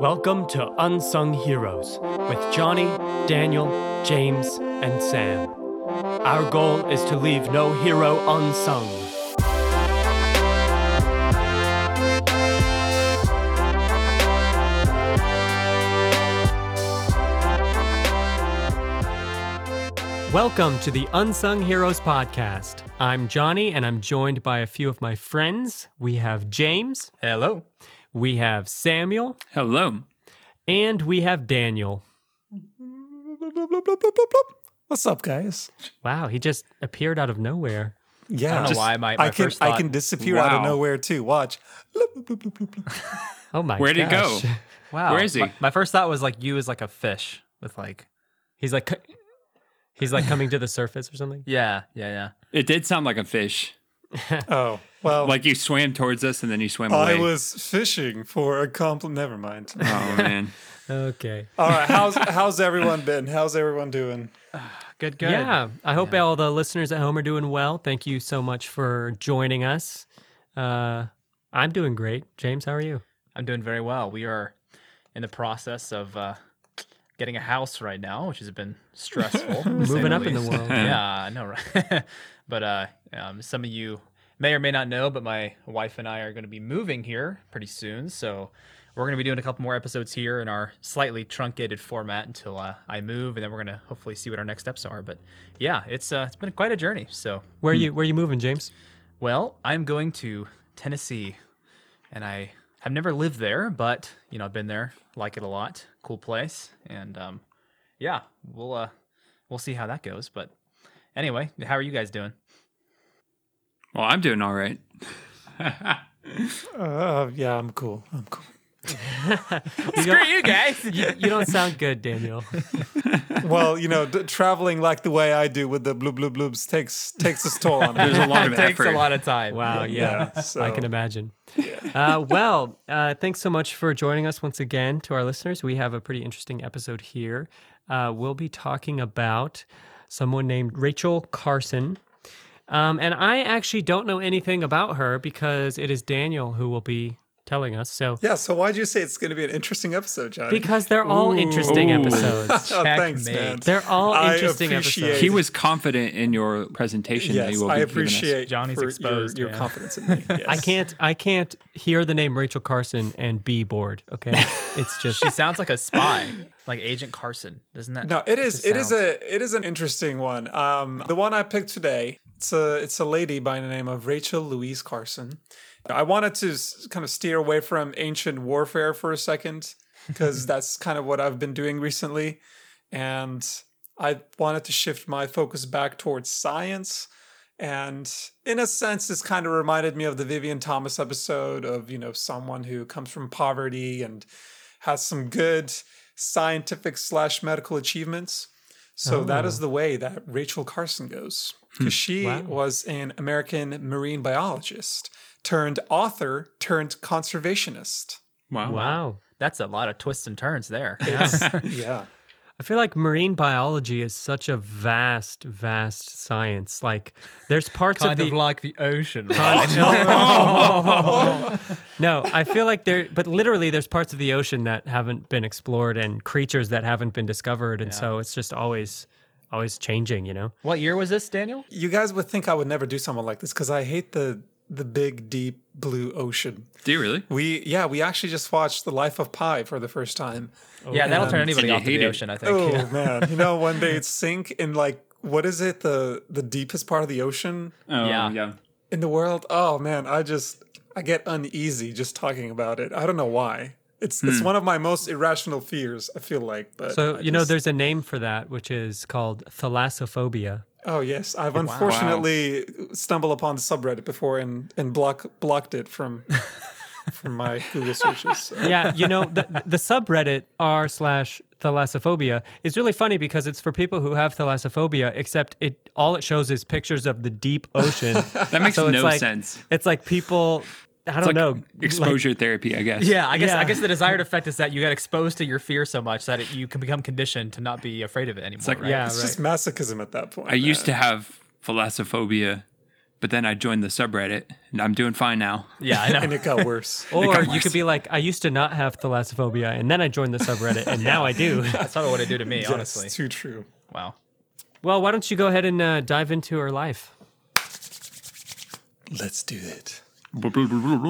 Welcome to Unsung Heroes with Johnny, Daniel, James, and Sam. Our goal is to leave no hero unsung. Welcome to the Unsung Heroes podcast. I'm Johnny, and I'm joined by a few of my friends. We have James. Hello. We have Samuel. Hello. And we have Daniel. What's up, guys? Wow, he just appeared out of nowhere. Yeah. I don't know why. I can disappear out of nowhere, too. Watch. Oh, my gosh. Where'd he go? Wow. Where is he? My first thought was, like, you is like a fish with, like, he's like coming to the surface or something? Yeah. It did sound like a fish. Oh, well. Like you swam towards us and then you swam away. I was fishing for a compliment. Never mind. Oh, man. Okay. All right. How's everyone been? How's everyone doing? Good. Yeah. I hope all the listeners at home are doing well. Thank you so much for joining us. I'm doing great. James, how are you? I'm doing very well. We are in the process of... getting a house right now, which has been stressful. Moving up in the world. Yeah, I know, right? But some of you may or may not know, but my wife and I are going to be moving here pretty soon. So we're going to be doing a couple more episodes here in our slightly truncated format until I move, and then we're going to hopefully see what our next steps are. But yeah, it's been quite a journey. So where are you moving, James? Well, I'm going to Tennessee, and I've never lived there, but you know, I've been there, like it a lot. Cool place, and we'll see how that goes. But anyway, how are you guys doing? Well, I'm doing all right. Yeah, I'm cool. Screw you guys. You don't sound good, Daniel. Well, you know, traveling like the way I do with the blub blub blubs takes a toll on me. There's a lot of effort. Takes a lot of time. Wow, yeah. So. I can imagine. Yeah. Thanks so much for joining us once again to our listeners. We have a pretty interesting episode here. We'll be talking about someone named Rachel Carson. And I actually don't know anything about her because it is Daniel who will be telling us. So yeah, so why'd you say it's going to be an interesting episode, John? Because they're all interesting episodes. Oh, thanks, man. They're all interesting episodes. He was confident in your presentation. Yes, that you will be. I appreciate Johnny's exposed your confidence in me. Yes. I can't hear the name Rachel Carson and be bored. Okay, it's just she sounds like a spy, like Agent Carson, doesn't that? No, it is an interesting one. The one I picked today, it's a lady by the name of Rachel Louise Carson. I wanted to kind of steer away from ancient warfare for a second, because that's kind of what I've been doing recently. And I wanted to shift my focus back towards science. And in a sense, this kind of reminded me of the Vivian Thomas episode of, you know, someone who comes from poverty and has some good scientific / medical achievements. So that is the way that Rachel Carson goes. Because she was an American marine biologist turned author, turned conservationist. Wow. That's a lot of twists and turns there. Yeah. I feel like marine biology is such a vast science. Like, there's parts kind of like the ocean, right? No, I feel like but literally there's parts of the ocean that haven't been explored and creatures that haven't been discovered. And so it's just always changing, you know? What year was this, Daniel? You guys would think I would never do something like this because I hate the big, deep blue ocean. Do you really? We actually just watched The Life of Pi for the first time. Oh, yeah, that'll turn anybody off the ocean, I think. Oh, man. You know, when they sink in, like, what is it, the deepest part of the ocean? Oh, yeah. In the world? Oh, man, I get uneasy just talking about it. I don't know why. It's one of my most irrational fears, I feel like. But you know, there's a name for that, which is called thalassophobia. Oh, yes. I've unfortunately stumbled upon the subreddit before and blocked it from my Google searches. So. Yeah, you know, the subreddit r/thalassophobia is really funny because it's for people who have thalassophobia, except all it shows is pictures of the deep ocean. That makes sense. It's like people... I don't know. Exposure therapy, I guess. Yeah, I guess the desired effect is that you get exposed to your fear so much that you can become conditioned to not be afraid of it anymore. It's like, right? It's just masochism at that point. I used to have thalassophobia, But then I joined the subreddit, and I'm doing fine now. Yeah, I know. And it got worse. Or you could be like, I used to not have thalassophobia, and then I joined the subreddit, and now I do. That's probably what it do to me, yes, honestly. It's too true. Wow. Well, why don't you go ahead and dive into her life? Let's do it.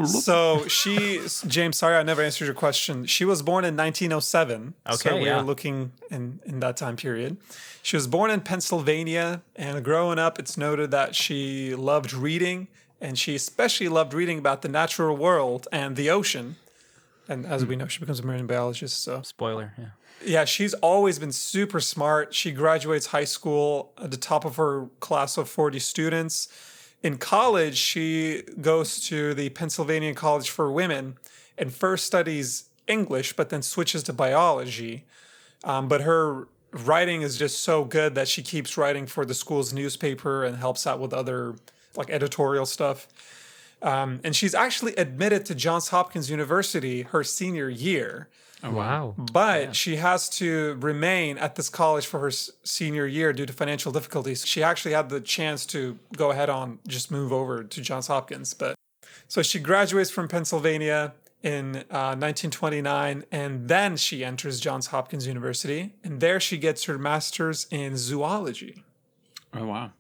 So James, sorry I never answered your question. She was born in 1907. Okay, so we are looking in that time period. She was born in Pennsylvania, and growing up, it's noted that she loved reading, and she especially loved reading about the natural world and the ocean. And as we know, she becomes a marine biologist. So spoiler, yeah. Yeah, she's always been super smart. She graduates high school at the top of her class of 40 students. In college, she goes to the Pennsylvania College for Women and first studies English, but then switches to biology. But her writing is just so good that she keeps writing for the school's newspaper and helps out with other like editorial stuff. And she's actually admitted to Johns Hopkins University her senior year. Oh, wow. But she has to remain at this college for her senior year due to financial difficulties. She actually had the chance to go ahead on just move over to Johns Hopkins. But so she graduates from Pennsylvania in 1929, and then she enters Johns Hopkins University, and there she gets her master's in zoology. Oh, wow.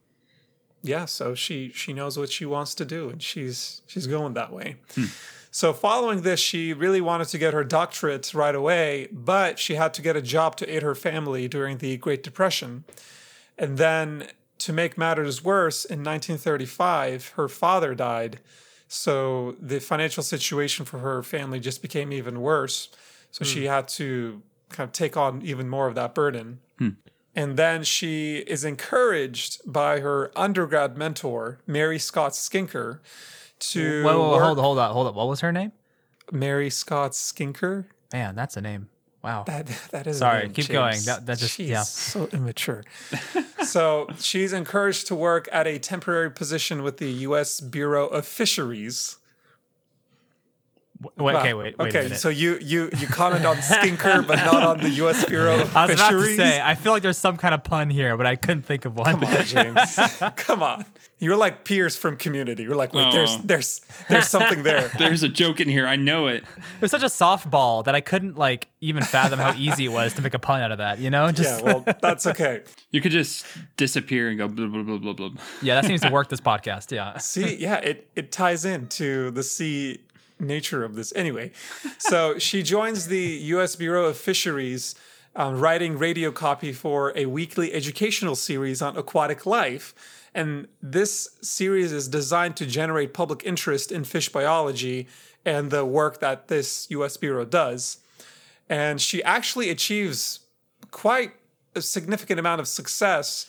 Yeah, so she knows what she wants to do, and she's going that way. Hmm. So following this, she really wanted to get her doctorate right away, but she had to get a job to aid her family during the Great Depression. And then to make matters worse, in 1935, her father died. So the financial situation for her family just became even worse. So she had to kind of take on even more of that burden. Mm. And then she is encouraged by her undergrad mentor, Mary Scott Skinker, to hold up. What was her name? Mary Scott Skinker. Man, that's a name. Wow. That is. Sorry, a name, keep James. Going. That just she's so immature. So she's encouraged to work at a temporary position with the US Bureau of Fisheries. Wait a minute. So you comment on Skinker, but not on the U.S. Bureau of Fisheries. I was about to say, I feel like there's some kind of pun here, but I couldn't think of one. Come on, James. Come on. You're like Piers from Community. You're like, wait, there's something there. There's a joke in here. I know it. It was such a softball that I couldn't like even fathom how easy it was to make a pun out of that. You know? Yeah. Well, that's okay. You could just disappear and go blah blah blah blah blah. Yeah, that seems to work. This podcast. Yeah. See, yeah, it ties into the sea. Nature of this. Anyway, so she joins the U.S. Bureau of Fisheries, writing radio copy for a weekly educational series on aquatic life. And this series is designed to generate public interest in fish biology and the work that this U.S. Bureau does. And she actually achieves quite a significant amount of success,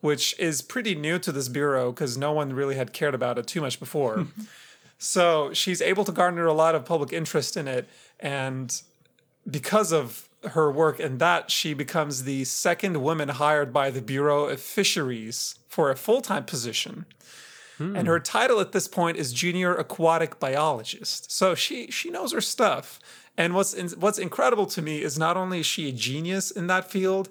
which is pretty new to this bureau because no one really had cared about it too much before. So she's able to garner a lot of public interest in it. And because of her work in that, she becomes the second woman hired by the Bureau of Fisheries for a full-time position. Hmm. And her title at this point is Junior Aquatic Biologist. So she knows her stuff. And what's incredible to me is not only is she a genius in that field,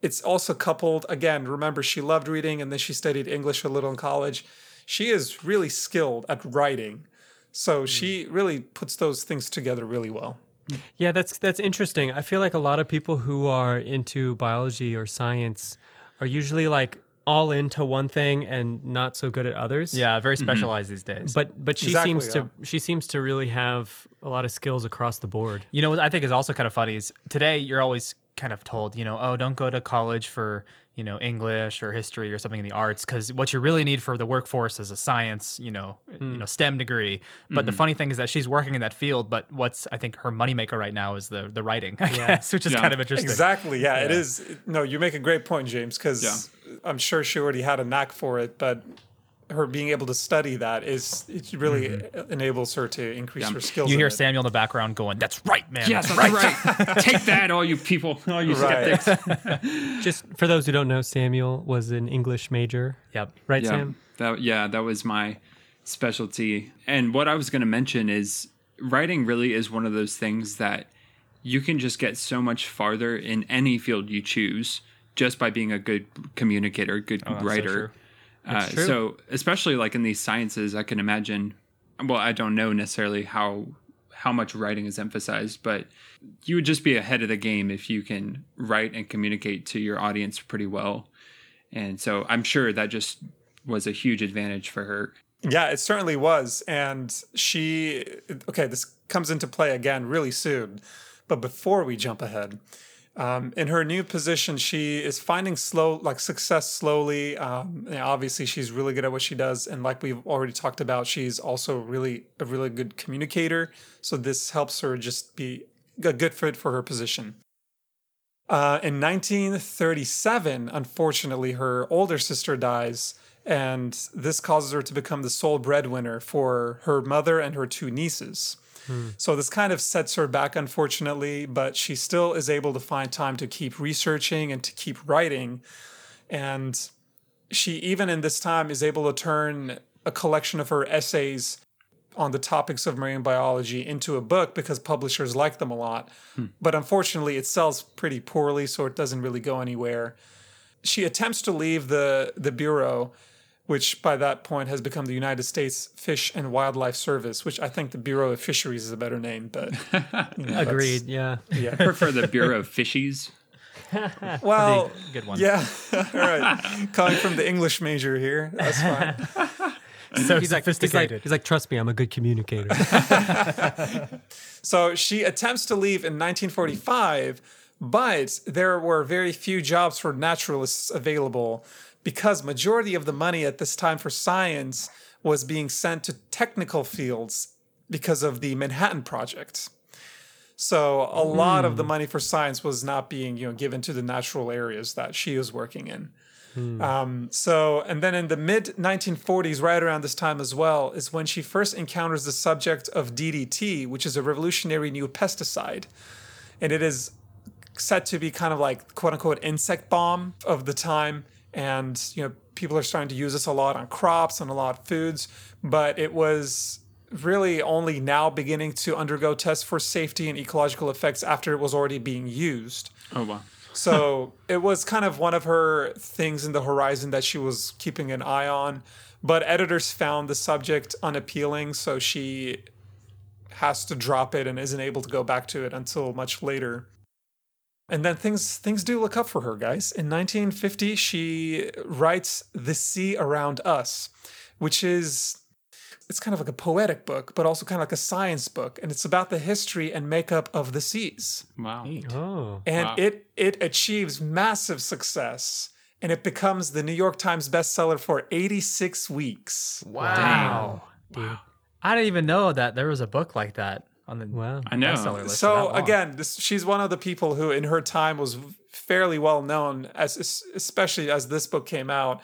it's also coupled, again, remember she loved reading and then she studied English a little in college. She is really skilled at writing, so she really puts those things together really well. Yeah, that's interesting. I feel like a lot of people who are into biology or science are usually like all into one thing and not so good at others. Yeah, very specialized these days. But she seems to really have a lot of skills across the board. You know what I think is also kind of funny is today you're always kind of told, you know, oh, don't go to college for, you know, English or history or something in the arts, because what you really need for the workforce is a science, STEM degree. But the funny thing is that she's working in that field. But what's I think her moneymaker right now is the writing, I guess, which is kind of interesting. Exactly. Yeah, it is. No, you make a great point, James, because I'm sure she already had a knack for it, but her being able to study that it really enables her to increase her skills. You hear Samuel in the background going, "That's right, man. Yes, that's right. Take that, all you people, all you skeptics." Just for those who don't know, Samuel was an English major. Yep. Right, yeah. Sam? That was my specialty. And what I was going to mention is writing really is one of those things that you can just get so much farther in any field you choose just by being a good communicator, good writer. So especially like in these sciences, I can imagine, well, I don't know necessarily how much writing is emphasized, but you would just be ahead of the game if you can write and communicate to your audience pretty well. And so I'm sure that just was a huge advantage for her. Yeah, it certainly was. And she, okay, this comes into play again really soon. But before we jump ahead, in her new position, she is finding success slowly. Obviously, she's really good at what she does. And like we've already talked about, she's also really a really good communicator. So this helps her just be a good fit for her position. In 1937, unfortunately, her older sister dies. And this causes her to become the sole breadwinner for her mother and her two nieces. So this kind of sets her back, unfortunately, but she still is able to find time to keep researching and to keep writing. And she, even in this time, is able to turn a collection of her essays on the topics of marine biology into a book because publishers like them a lot. But unfortunately, it sells pretty poorly, so it doesn't really go anywhere. She attempts to leave the Bureau, which by that point has become the United States Fish and Wildlife Service, which I think the Bureau of Fisheries is a better name, but... You know, agreed, yeah. I prefer the Bureau of Fishies. Well, good one. Yeah, all right. Calling from the English major here, that's fine. So he's sophisticated. He's like, trust me, I'm a good communicator. So she attempts to leave in 1945, but there were very few jobs for naturalists available, because majority of the money at this time for science was being sent to technical fields because of the Manhattan Project. So a lot of the money for science was not being, given to the natural areas that she was working in. And then in the mid-1940s, right around this time as well, is when she first encounters the subject of DDT, which is a revolutionary new pesticide. And it is said to be kind of like, quote unquote, insect bomb of the time. And, people are starting to use this a lot on crops and a lot of foods, but it was really only now beginning to undergo tests for safety and ecological effects after it was already being used. Oh, wow. So it was kind of one of her things in the horizon that she was keeping an eye on, but editors found the subject unappealing, so she has to drop it and isn't able to go back to it until much later. And then things do look up for her, guys. In 1950, she writes The Sea Around Us, which is, it's kind of like a poetic book, but also kind of like a science book. And it's about the history and makeup of the seas. Wow. Oh, and wow. It achieves massive success. And it becomes the New York Times bestseller for 86 weeks. Wow. Damn. Wow. I didn't even know that there was a book like that. I know. So again, she's one of the people who in her time was fairly well known, especially as this book came out.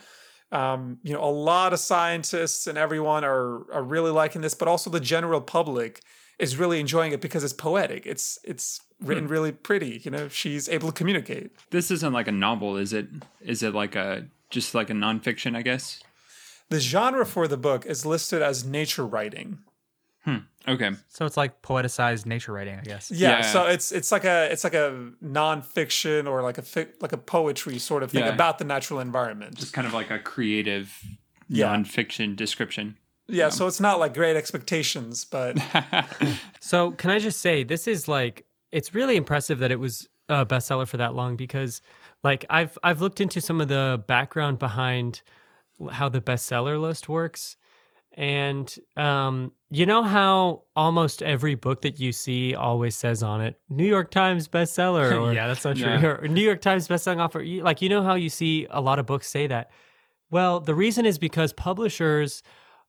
A lot of scientists and everyone are really liking this, but also the general public is really enjoying it because it's poetic. It's written really pretty. She's able to communicate. This isn't like a novel, is it? Is it like just like a nonfiction, I guess? The genre for the book is listed as nature writing. Okay. So it's like poeticized nature writing, I guess. Yeah. So it's like a nonfiction or like a poetry sort of thing about the natural environment. Just kind of like a creative nonfiction description. Yeah. So it's not like Great Expectations, but. So can I just say this is it's really impressive that it was a bestseller for that long because I've looked into some of the background behind how the bestseller list works. And you know how almost every book that you see always says on it, New York Times bestseller. Or, yeah, that's not true. Yeah. Or New York Times bestselling offer. You know how you see a lot of books say that? Well, the reason is because publishers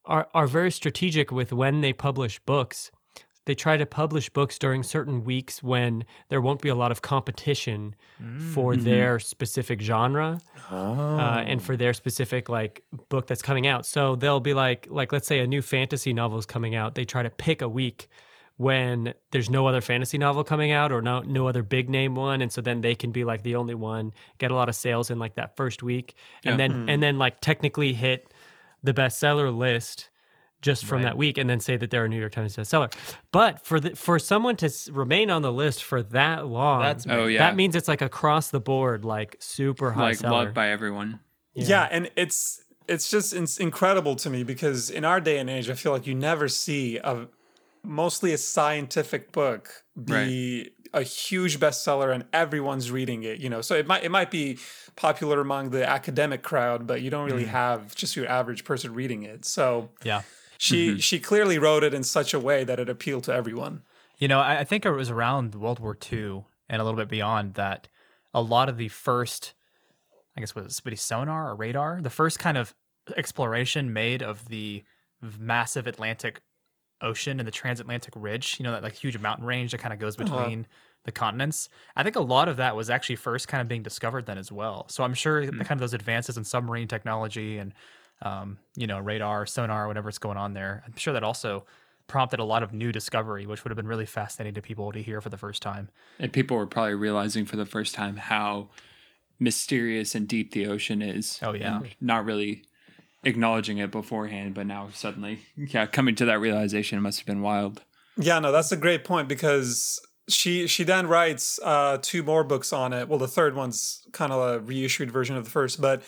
are very strategic with when they publish books. They try to publish books during certain weeks when there won't be a lot of competition for their specific genre and for their specific book that's coming out. So they'll be like let's say a new fantasy novel is coming out. They try to pick a week when there's no other fantasy novel coming out or no other big name one. And so then they can be the only one, get a lot of sales in that first week and then technically hit the bestseller list just from that week and then say that they're a New York Times bestseller. But for someone to remain on the list for that long, that means it's across the board, super high seller. Loved by everyone. Yeah. And it's it's just incredible to me, because in our day and age, I feel like you never see mostly a scientific book be a huge bestseller and everyone's reading it, you know. So it might be popular among the academic crowd, but you don't really have just your average person reading it. So yeah, she clearly wrote it in such a way that it appealed to everyone. You know, I think it was around World War II and a little bit beyond that, a lot of the first, I guess, was it sonar or radar? The first kind of exploration made of the massive Atlantic Ocean and the transatlantic ridge, you know, that like huge mountain range that kind of goes between the continents. I think a lot of that was actually first kind of being discovered then as well. So I'm sure kind of those advances in submarine technology and, you know, radar, sonar, whatever's going on there, I'm sure that also prompted a lot of new discovery, which would have been really fascinating to people to hear for the first time. And people were probably realizing for the first time how mysterious and deep the ocean is. Oh yeah. And not really acknowledging it beforehand, but now suddenly coming to that realization must have been wild. Yeah, no, that's a great point, because she then writes two more books on it. Well, the third one's kind of a reissued version of the first, but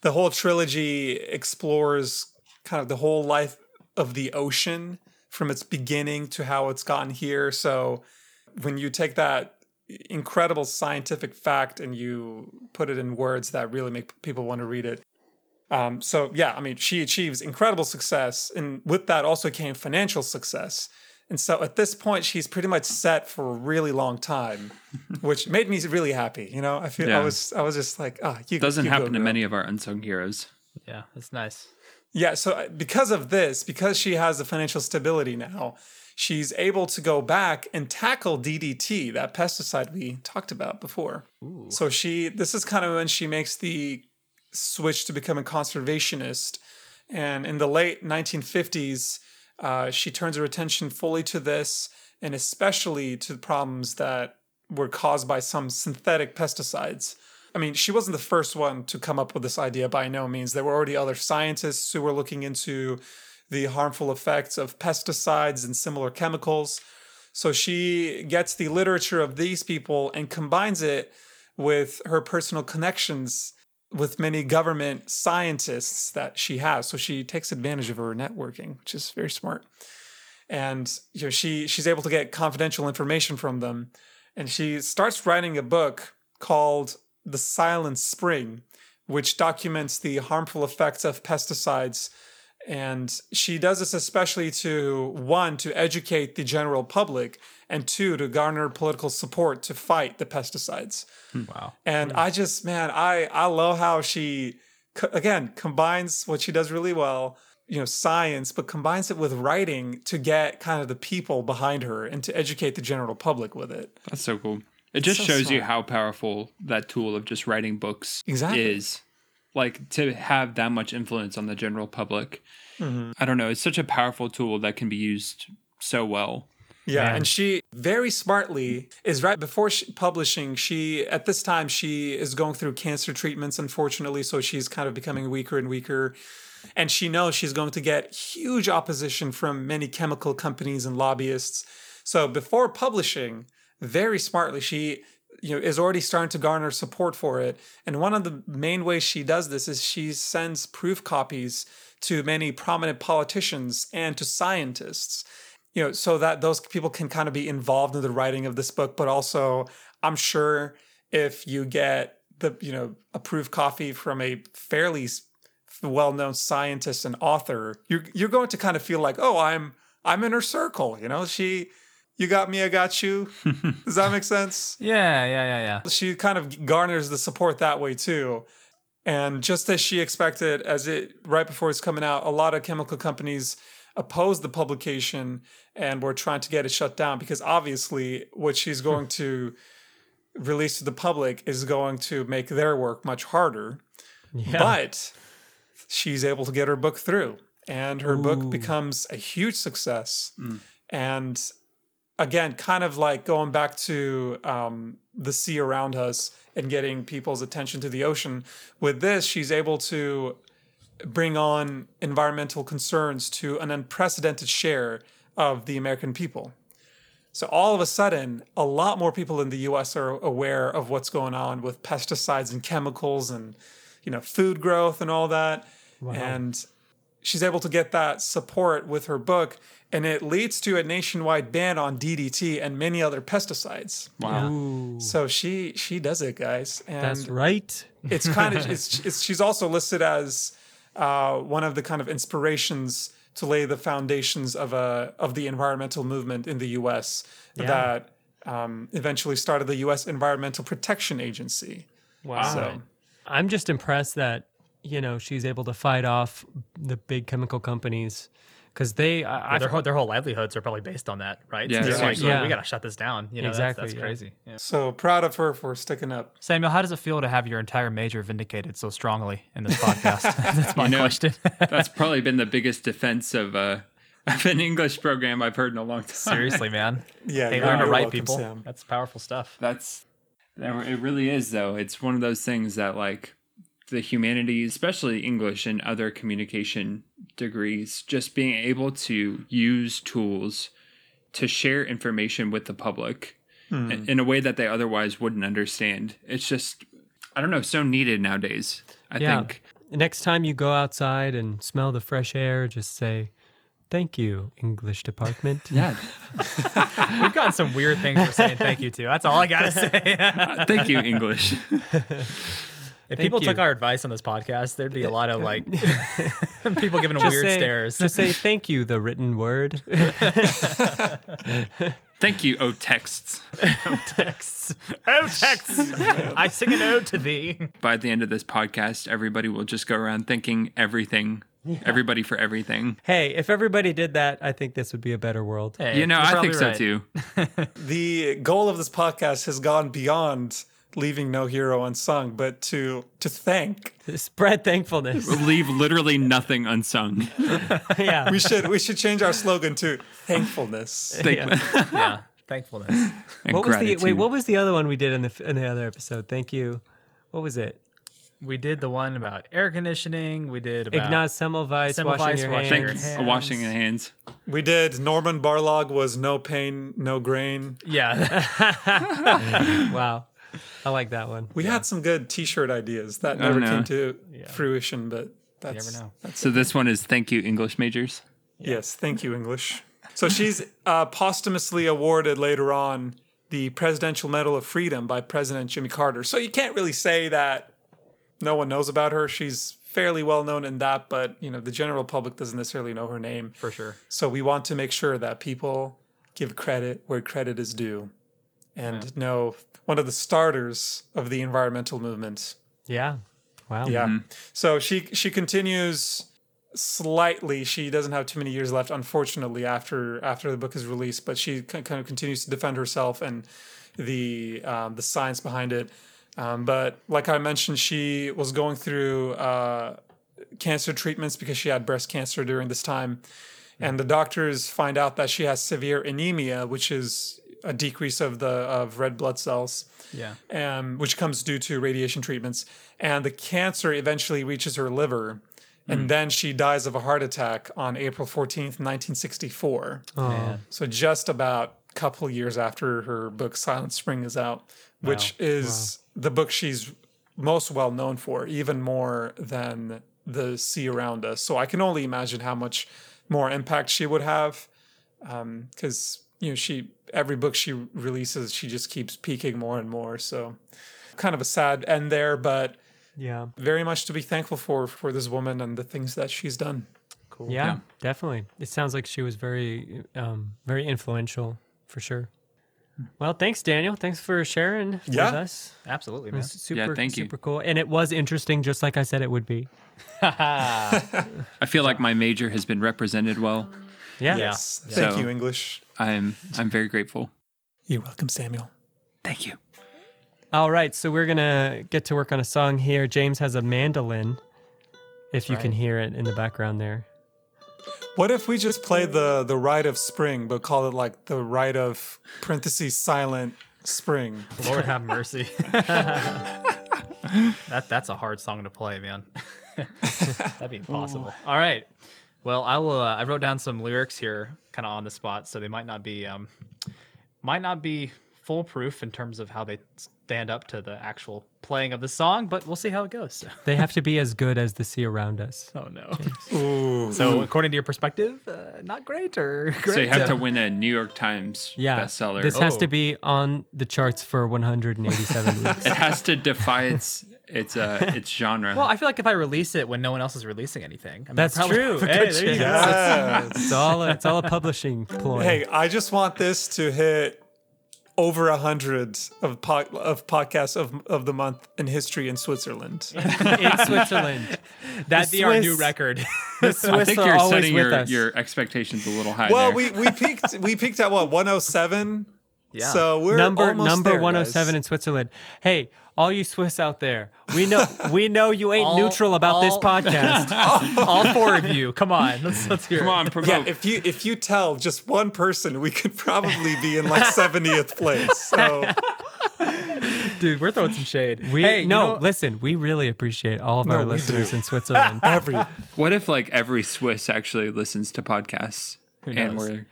the whole trilogy explores kind of the whole life of the ocean from its beginning to how it's gotten here. So when you take that incredible scientific fact and you put it in words that really make people want to read it. So yeah, I mean, she achieves incredible success, and with that also came financial success. And so at this point, she's pretty much set for a really long time, which made me really happy. You know, I feel I was just like, doesn't happen to many of our unsung heroes. Yeah, that's nice. Yeah, so because of this, because she has the financial stability now, she's able to go back and tackle DDT, that pesticide we talked about before. Ooh. So this is kind of when she makes the switched to become a conservationist, and in the late 1950s she turns her attention fully to this, and especially to the problems that were caused by some synthetic pesticides. I mean, she wasn't the first one to come up with this idea by no means. There were already other scientists who were looking into the harmful effects of pesticides and similar chemicals. So she gets the literature of these people and combines it with her personal connections with many government scientists that she has. So she takes advantage of her networking, which is very smart. And you know, she's able to get confidential information from them. And she starts writing a book called The Silent Spring, which documents the harmful effects of pesticides. And she does this especially to, one, to educate the general public, and two, to garner political support to fight the pesticides. Wow. And I just, man, I love how she, again, combines what she does really well, you know, science, but combines it with writing to get kind of the people behind her and to educate the general public with it. That's so cool. It just shows you how powerful that tool of just writing books is. Like, to have that much influence on the general public. Mm-hmm. I don't know. It's such a powerful tool that can be used so well. Yeah. Man. And she very smartly is right before publishing. At this time, she is going through cancer treatments, unfortunately. So she's kind of becoming weaker and weaker. And she knows she's going to get huge opposition from many chemical companies and lobbyists. So before publishing, very smartly, she is already starting to garner support for it. And one of the main ways she does this is she sends proof copies to many prominent politicians and to scientists, so that those people can kind of be involved in the writing of this book. But also, I'm sure if you get a proof copy from a fairly well-known scientist and author, you're going to kind of feel like, oh, I'm in her circle. You got me, I got you. Does that make sense? Yeah. She kind of garners the support that way too. And just as she expected, right before it's coming out, a lot of chemical companies opposed the publication and were trying to get it shut down, because obviously what she's going to release to the public is going to make their work much harder. Yeah. But she's able to get her book through, and her book becomes a huge success. And again, kind of like going back to The Sea Around Us and getting people's attention to the ocean. With this, she's able to bring on environmental concerns to an unprecedented share of the American people. So all of a sudden, a lot more people in the U.S. are aware of what's going on with pesticides and chemicals and, food growth and all that. Wow. And she's able to get that support with her book, and it leads to a nationwide ban on DDT and many other pesticides. Wow. Ooh. So she does it, guys. And that's right. It's kind of she's also listed as one of the kind of inspirations to lay the foundations of the environmental movement in the U.S. Yeah. that eventually started the U.S. Environmental Protection Agency. Wow. So, I'm just impressed that, you know, she's able to fight off the big chemical companies because they... their whole livelihoods are probably based on that, right? Yeah. They're like, yeah. We got to shut this down. You know, exactly. That's crazy. Yeah. So proud of her for sticking up. Samuel, how does it feel to have your entire major vindicated so strongly in this podcast? That's my question. That's probably been the biggest defense of an English program I've heard in a long time. Seriously, man. Yeah. They learn to write, people. Sam. That's powerful stuff. It really is, though. It's one of those things that, like, the humanities, especially English and other communication degrees, just being able to use tools to share information with the public in a way that they otherwise wouldn't understand. It's just, I don't know, so needed nowadays, I think. Next time you go outside and smell the fresh air, just say, "Thank you, English department." Yeah. We've gotten some weird things we're saying thank you to. That's all I got to say. Thank you, English. If people took our advice on this podcast, there'd be a lot of like people giving weird stares. Just say thank you, the written word. Thank you, O texts. O texts. O texts. I sing an ode to thee. By the end of this podcast, everybody will just go around thanking everything. Yeah. Everybody for everything. Hey, if everybody did that, I think this would be a better world. Hey, you know, I think so too. The goal of this podcast has gone beyond leaving no hero unsung, but to thank. Spread thankfulness. Leave literally nothing unsung. Yeah. We should change our slogan to thankfulness. Yeah. Yeah. Thankfulness. And what was the other one we did in the other episode? Thank you. What was it? We did the one about air conditioning. We did about Ignaz Semmelweis washing your hands. We did Norman Barlog was no pain, no grain. Yeah. Wow. I like that one. We had some good t-shirt ideas that never came to fruition, but that's... You never know. So this one is thank you, English majors? Yeah. Yes, thank you, English. So she's posthumously awarded later on the Presidential Medal of Freedom by President Jimmy Carter. So you can't really say that no one knows about her. She's fairly well known in that, but you know, the general public doesn't necessarily know her name. For sure. So we want to make sure that people give credit where credit is due and know one of the starters of the environmental movement. Yeah. Wow. Yeah. Mm-hmm. So she continues slightly. She doesn't have too many years left, unfortunately, after the book is released, but she kind of continues to defend herself and the science behind it. But like I mentioned, she was going through cancer treatments because she had breast cancer during this time. Mm-hmm. And the doctors find out that she has severe anemia, which is a decrease of red blood cells, which comes due to radiation treatments. And the cancer eventually reaches her liver. Mm-hmm. And then she dies of a heart attack on April 14th, 1964. Oh. So just about a couple years after her book Silent Spring is out, which is... Wow. The book she's most well known for, even more than The Sea Around Us. So I can only imagine how much more impact she would have, because you know, every book she releases, she just keeps peaking more and more. So kind of a sad end there, but very much to be thankful for this woman and the things that she's done. Cool. Yeah, definitely. It sounds like she was very, very influential for sure. Well, thanks, Daniel. Thanks for sharing with us. Absolutely, man. Super cool. And it was interesting, just like I said it would be. I feel like my major has been represented well. Yeah. Yes. Yeah. Thank you, English. I'm very grateful. You're welcome, Samuel. Thank you. All right, so we're going to get to work on a song here. James has a mandolin, if you can hear it in the background there. What if we just play the Rite of Spring, but call it like the Rite of .. Silent Spring? Lord have mercy. That's a hard song to play, man. That'd be impossible. Ooh. All right. Well, I will. I wrote down some lyrics here, kind of on the spot, so they might not be foolproof in terms of how they stand up to the actual playing of the song, but we'll see how it goes. They have to be as good as the sea around us. Oh, no. Ooh. So according to your perspective, not great or great? So you have to win a New York Times bestseller. This has to be on the charts for 187 weeks. It has to defy its genre. Well, I feel like if I release it when no one else is releasing anything, I mean, that's true. Hey, there you go. Yes. It's all a publishing ploy. Hey, I just want this to hit over 100 of podcasts of the month in history in Switzerland. That'd be our new record. I think you're setting your expectations a little high. Well, we peaked at what, 107. Yeah. So we're number there, 107 guys. In Switzerland. Hey, all you Swiss out there, we know you ain't neutral about this podcast. All four of you, come on, let's hear. Come on, promote. Yeah, if you tell just one person, we could probably be in like 70th place. So, dude, we're throwing some shade. Listen, we really appreciate all of our listeners in Switzerland. What if like every Swiss actually listens to podcasts? And we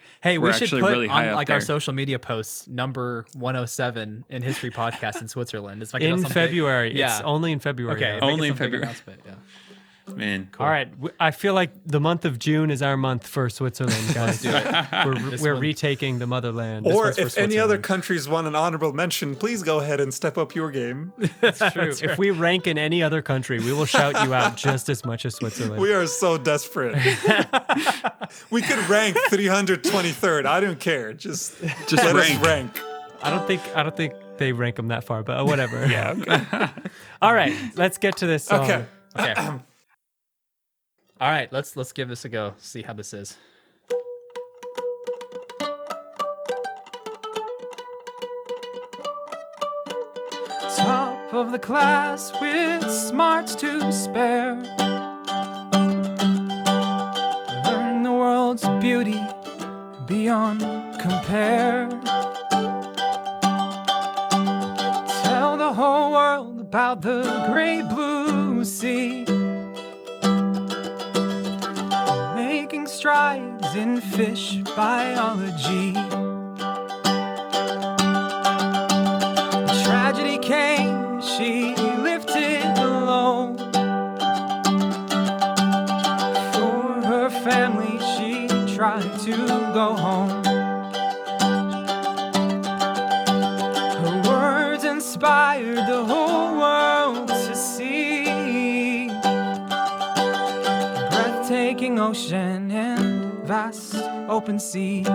should put really on our social media posts number 107 in history podcast in Switzerland. It's like in February. Yeah. It's only in February. Okay, only in February. Yeah. Man, cool. All right. I feel like the month of June is our month for Switzerland, guys. Let's do it. We're retaking the motherland. Or if any other countries want an honorable mention, please go ahead and step up your game. That's true. That's right. If we rank in any other country, we will shout you out just as much as Switzerland. We are so desperate. We could rank 323rd. I don't care. Just let us rank. I don't think they rank them that far, but whatever. Yeah. Okay. All right. Let's get to this song. Okay. All right, let's give this a go. See how this is. Top of the class with smarts to spare. Learn the world's beauty beyond compare. Tell the whole world about the great blue sea. Making strides in fish biology. Tragedy came, she lifted alone. For her family, she tried to go home. Her words inspired the whole world to see. Breathtaking ocean and vast open seas.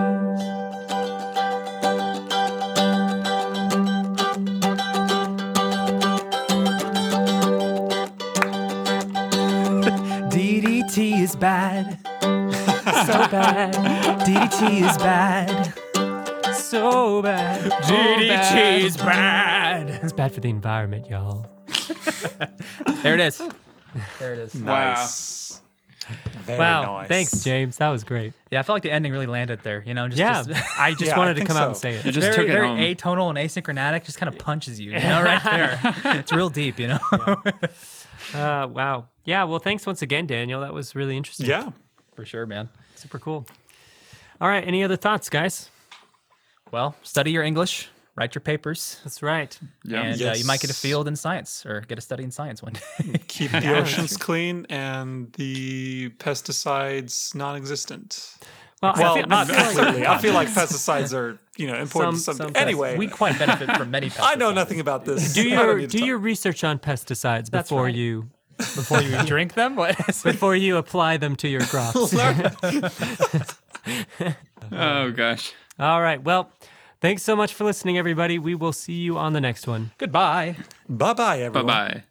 DDT is bad, so bad. DDT is bad, so bad. DDT is bad. It's bad for the environment, y'all. There it is. There it is. Nice. Wow. Very nice. Thanks, James. That was great. Yeah, I felt like the ending really landed there. You know, I wanted to come out and say it. It just very, took it very home. Atonal and asynchronic. Just kind of punches you, right there. It's real deep, Yeah. Wow. Yeah. Well, thanks once again, Daniel. That was really interesting. Yeah, for sure, man. Super cool. All right. Any other thoughts, guys? Well, study your English. Write your papers. That's right. Yeah. And you might get a field in science or get a study in science one day. Keep the oceans clean and the pesticides non-existent. Well, not necessarily. I feel like pesticides are, important. Anyway, we quite benefit from many pesticides. I know nothing about this. Do your research on pesticides before you drink them? What? Before you apply them to your crops. Oh, gosh. All right. Well, thanks so much for listening, everybody. We will see you on the next one. Goodbye. Bye-bye, everyone. Bye-bye.